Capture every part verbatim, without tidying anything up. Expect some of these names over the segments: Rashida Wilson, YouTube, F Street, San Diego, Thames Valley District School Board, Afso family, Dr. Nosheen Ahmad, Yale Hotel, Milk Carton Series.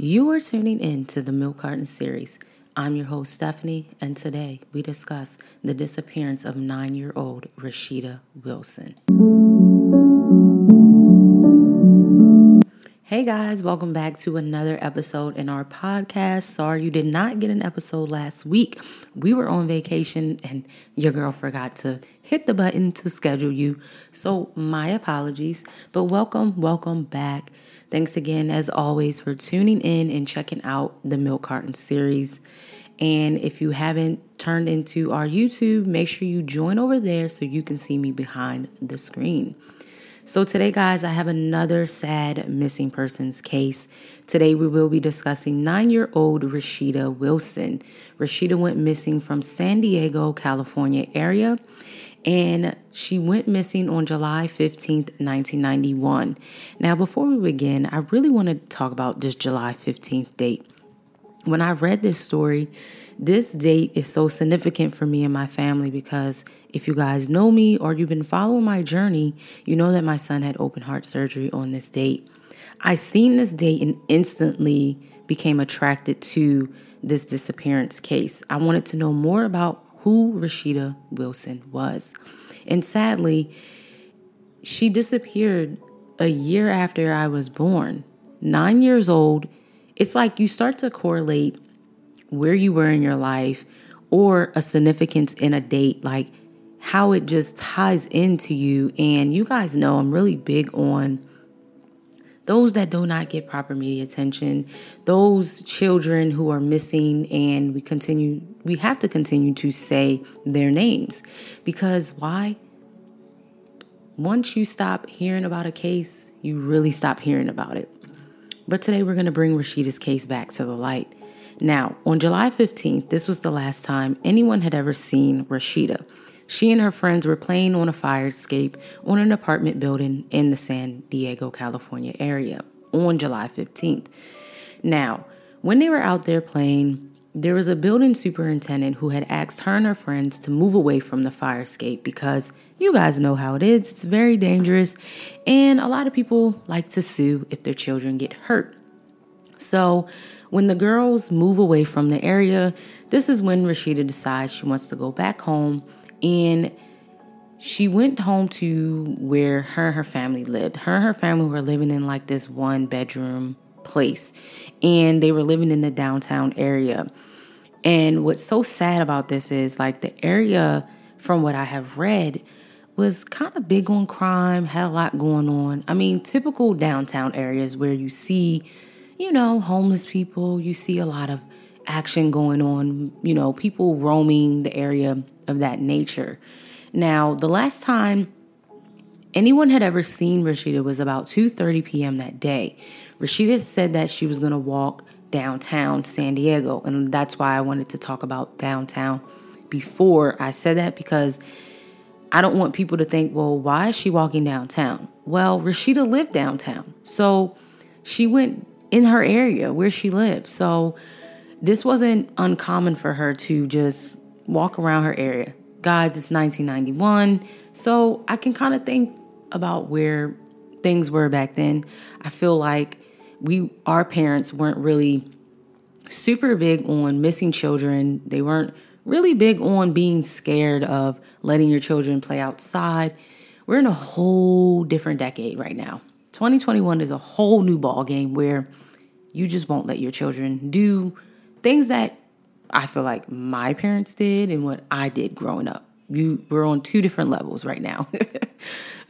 You are tuning in to the Milk Carton Series. I'm your host, Stephanie, and today we discuss the disappearance of nine-year-old Rashida Wilson. Hey guys, welcome back to another episode in our podcast. Sorry you did not get an episode last week. We were on vacation and your girl forgot to hit the button to schedule you. So my apologies, but welcome, welcome back. Thanks again, as always, for tuning in and checking out the Milk Carton Series. And if you haven't turned into our YouTube, make sure you join over there so you can see me behind the screen. So today, guys, I have another sad missing persons case. Today, we will be discussing nine-year-old Rashida Wilson. Rashida went missing from San Diego, California area, and she went missing on July fifteenth, nineteen ninety-one. Now, before we begin, I really want to talk about this July fifteenth date. When I read this story, this date is so significant for me and my family because if you guys know me or you've been following my journey, you know that my son had open heart surgery on this date. I seen this date and instantly became attracted to this disappearance case. I wanted to know more about who Rashida Wilson was. And sadly, she disappeared a year after I was born, nine years old. It's like you start to correlate where you were in your life or a significance in a date, like how it just ties into you. And you guys know I'm really big on those that do not get proper media attention, those children who are missing, and we continue, we have to continue to say their names because why? Once you stop hearing about a case, you really stop hearing about it. But today we're going to bring Rashida's case back to the light. Now, on July fifteenth, this was the last time anyone had ever seen Rashida. She and her friends were playing on a fire escape on an apartment building in the San Diego, California area on July fifteenth. Now, when they were out there playing, there was a building superintendent who had asked her and her friends to move away from the fire escape because you guys know how it is. It's very dangerous, and a lot of people like to sue if their children get hurt. So when the girls move away from the area, this is when Rashida decides she wants to go back home. And she went home to where her and her family lived. Her and her family were living in like this one bedroom place. And they were living in the downtown area. And what's so sad about this is like the area, from what I have read, was kind of big on crime, had a lot going on. I mean, typical downtown areas where you see, you know, homeless people, you see a lot of action going on, you know, people roaming the area of that nature. Now, the last time anyone had ever seen Rashida was about two thirty p.m. that day. Rashida said that she was going to walk downtown San Diego, and that's why I wanted to talk about downtown before I said that because I don't want people to think, well, why is she walking downtown? Well, Rashida lived downtown, so she went in her area where she lived. So this wasn't uncommon for her to just walk around her area. Guys, it's nineteen ninety-one. So I can kind of think about where things were back then. I feel like we, our parents weren't really super big on missing children. They weren't really big on being scared of letting your children play outside. We're in a whole different decade right now. twenty twenty-one is a whole new ball game where you just won't let your children do things that I feel like my parents did and what I did growing up. You we're on two different levels right now.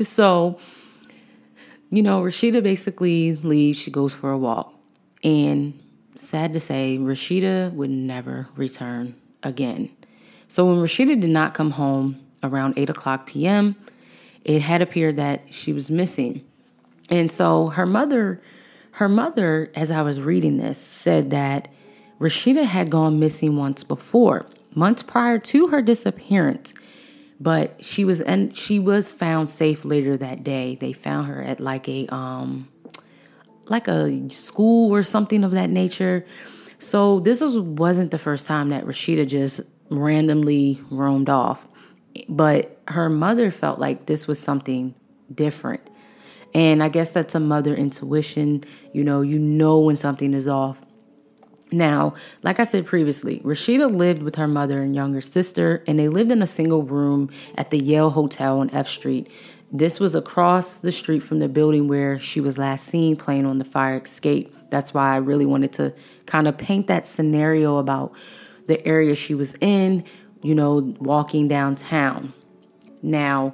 So, you know, Rashida basically leaves. She goes for a walk. And sad to say, Rashida would never return again. So when Rashida did not come home around eight o'clock p.m., it had appeared that she was missing. And so her mother, her mother, as I was reading this, said that Rashida had gone missing once before, months prior to her disappearance, but she was and she was found safe later that day. They found her at like a um, like a school or something of that nature. So this was, wasn't the first time that Rashida just randomly roamed off, but her mother felt like this was something different. And I guess that's a mother intuition. You know, you know when something is off. Now, like I said previously, Rashida lived with her mother and younger sister, and they lived in a single room at the Yale Hotel on F Street. This was across the street from the building where she was last seen playing on the fire escape. That's why I really wanted to kind of paint that scenario about the area she was in, you know, walking downtown. Now,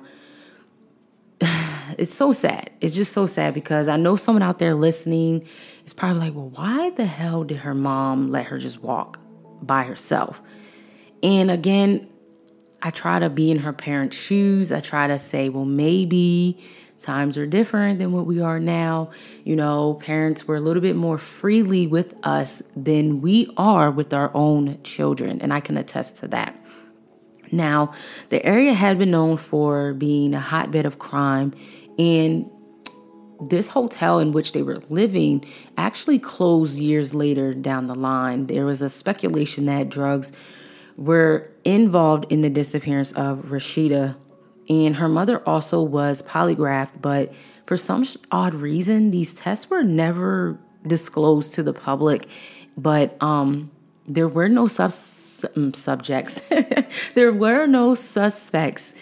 it's so sad. It's just so sad because I know someone out there listening is probably like, well, why the hell did her mom let her just walk by herself? And again, I try to be in her parents' shoes. I try to say, well, maybe times are different than what we are now. You know, parents were a little bit more freely with us than we are with our own children. And I can attest to that. Now, the area had been known for being a hotbed of crime, and this hotel in which they were living actually closed years later down the line. There was a speculation that drugs were involved in the disappearance of Rashida, and her mother also was polygraphed, but for some odd reason, these tests were never disclosed to the public, but um, there were no substances. subjects. There were no suspects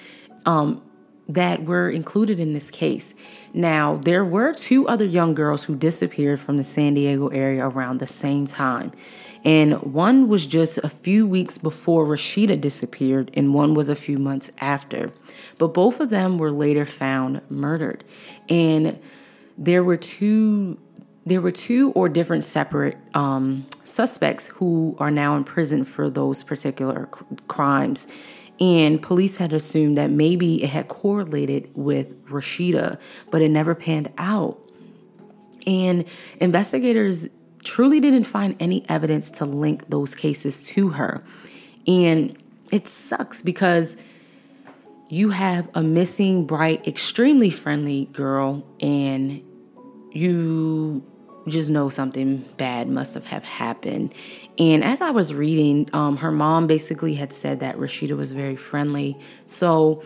um, that were included in this case. Now, there were two other young girls who disappeared from the San Diego area around the same time. And one was just a few weeks before Rashida disappeared, and one was a few months after. But both of them were later found murdered. And there were two There were two or different separate um, suspects who are now in prison for those particular c- crimes. And police had assumed that maybe it had correlated with Rashida, but it never panned out. And investigators truly didn't find any evidence to link those cases to her. And it sucks because you have a missing, bright, extremely friendly girl, and you just know something bad must have, have happened. And as I was reading, um, her mom basically had said that Rashida was very friendly. So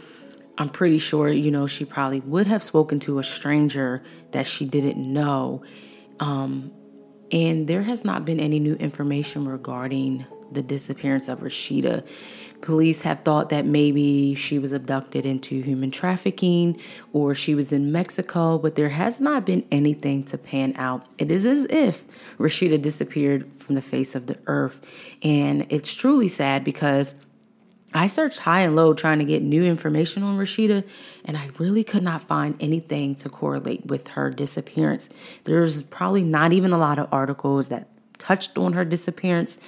I'm pretty sure, you know, she probably would have spoken to a stranger that she didn't know. Um, and there has not been any new information regarding the disappearance of Rashida. Police have thought that maybe she was abducted into human trafficking or she was in Mexico, but there has not been anything to pan out. It is as if Rashida disappeared from the face of the earth. And it's truly sad because I searched high and low trying to get new information on Rashida, and I really could not find anything to correlate with her disappearance. There's probably not even a lot of articles that touched on her disappearance.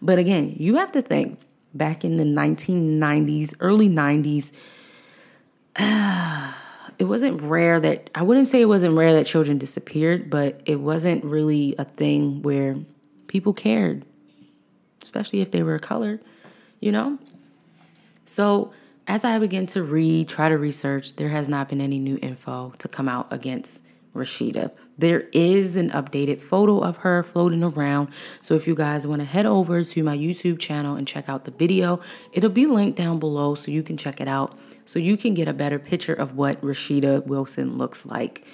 But again, you have to think, back in the nineteen nineties, early nineties, uh, it wasn't rare that, I wouldn't say it wasn't rare that children disappeared, but it wasn't really a thing where people cared, especially if they were colored, you know? So as I began to read, try to research, there has not been any new info to come out against Rashida. There is an updated photo of her floating around. So if you guys want to head over to my YouTube channel and check out the video, it'll be linked down below so you can check it out so you can get a better picture of what Rashida Wilson looks like.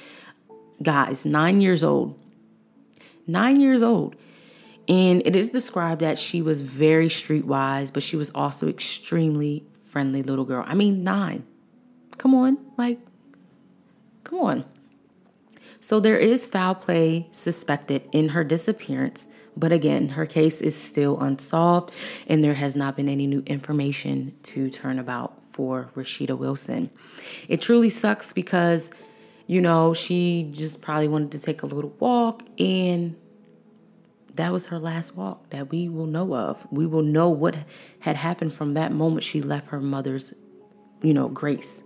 Guys, nine years old. Nine years old. And it is described that she was very streetwise, but she was also extremely friendly little girl. I mean, nine. Come on. Like, come on. So there is foul play suspected in her disappearance, but again, her case is still unsolved and there has not been any new information to turn about for Rashida Wilson. It truly sucks because, you know, she just probably wanted to take a little walk, and that was her last walk that we will know of. We will know what had happened from that moment she left her mother's, you know, grace.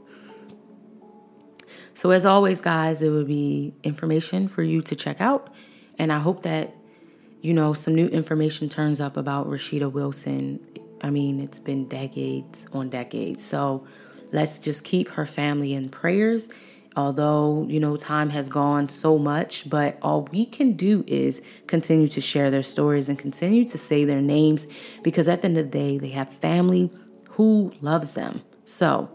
So as always, guys, it would be information for you to check out. And I hope that, you know, some new information turns up about Rashida Wilson. I mean, it's been decades on decades. So let's just keep her family in prayers. Although, you know, time has gone so much, but all we can do is continue to share their stories and continue to say their names, because at the end of the day, they have family who loves them. So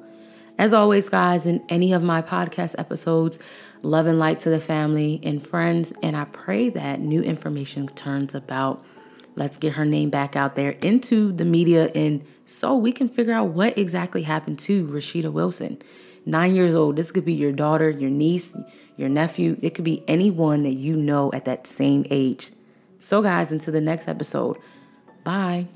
as always, guys, in any of my podcast episodes, love and light to the family and friends. And I pray that new information turns about. Let's get her name back out there into the media, and so we can figure out what exactly happened to Rashida Wilson. Nine years old. This could be your daughter, your niece, your nephew. It could be anyone that you know at that same age. So guys, until the next episode, bye.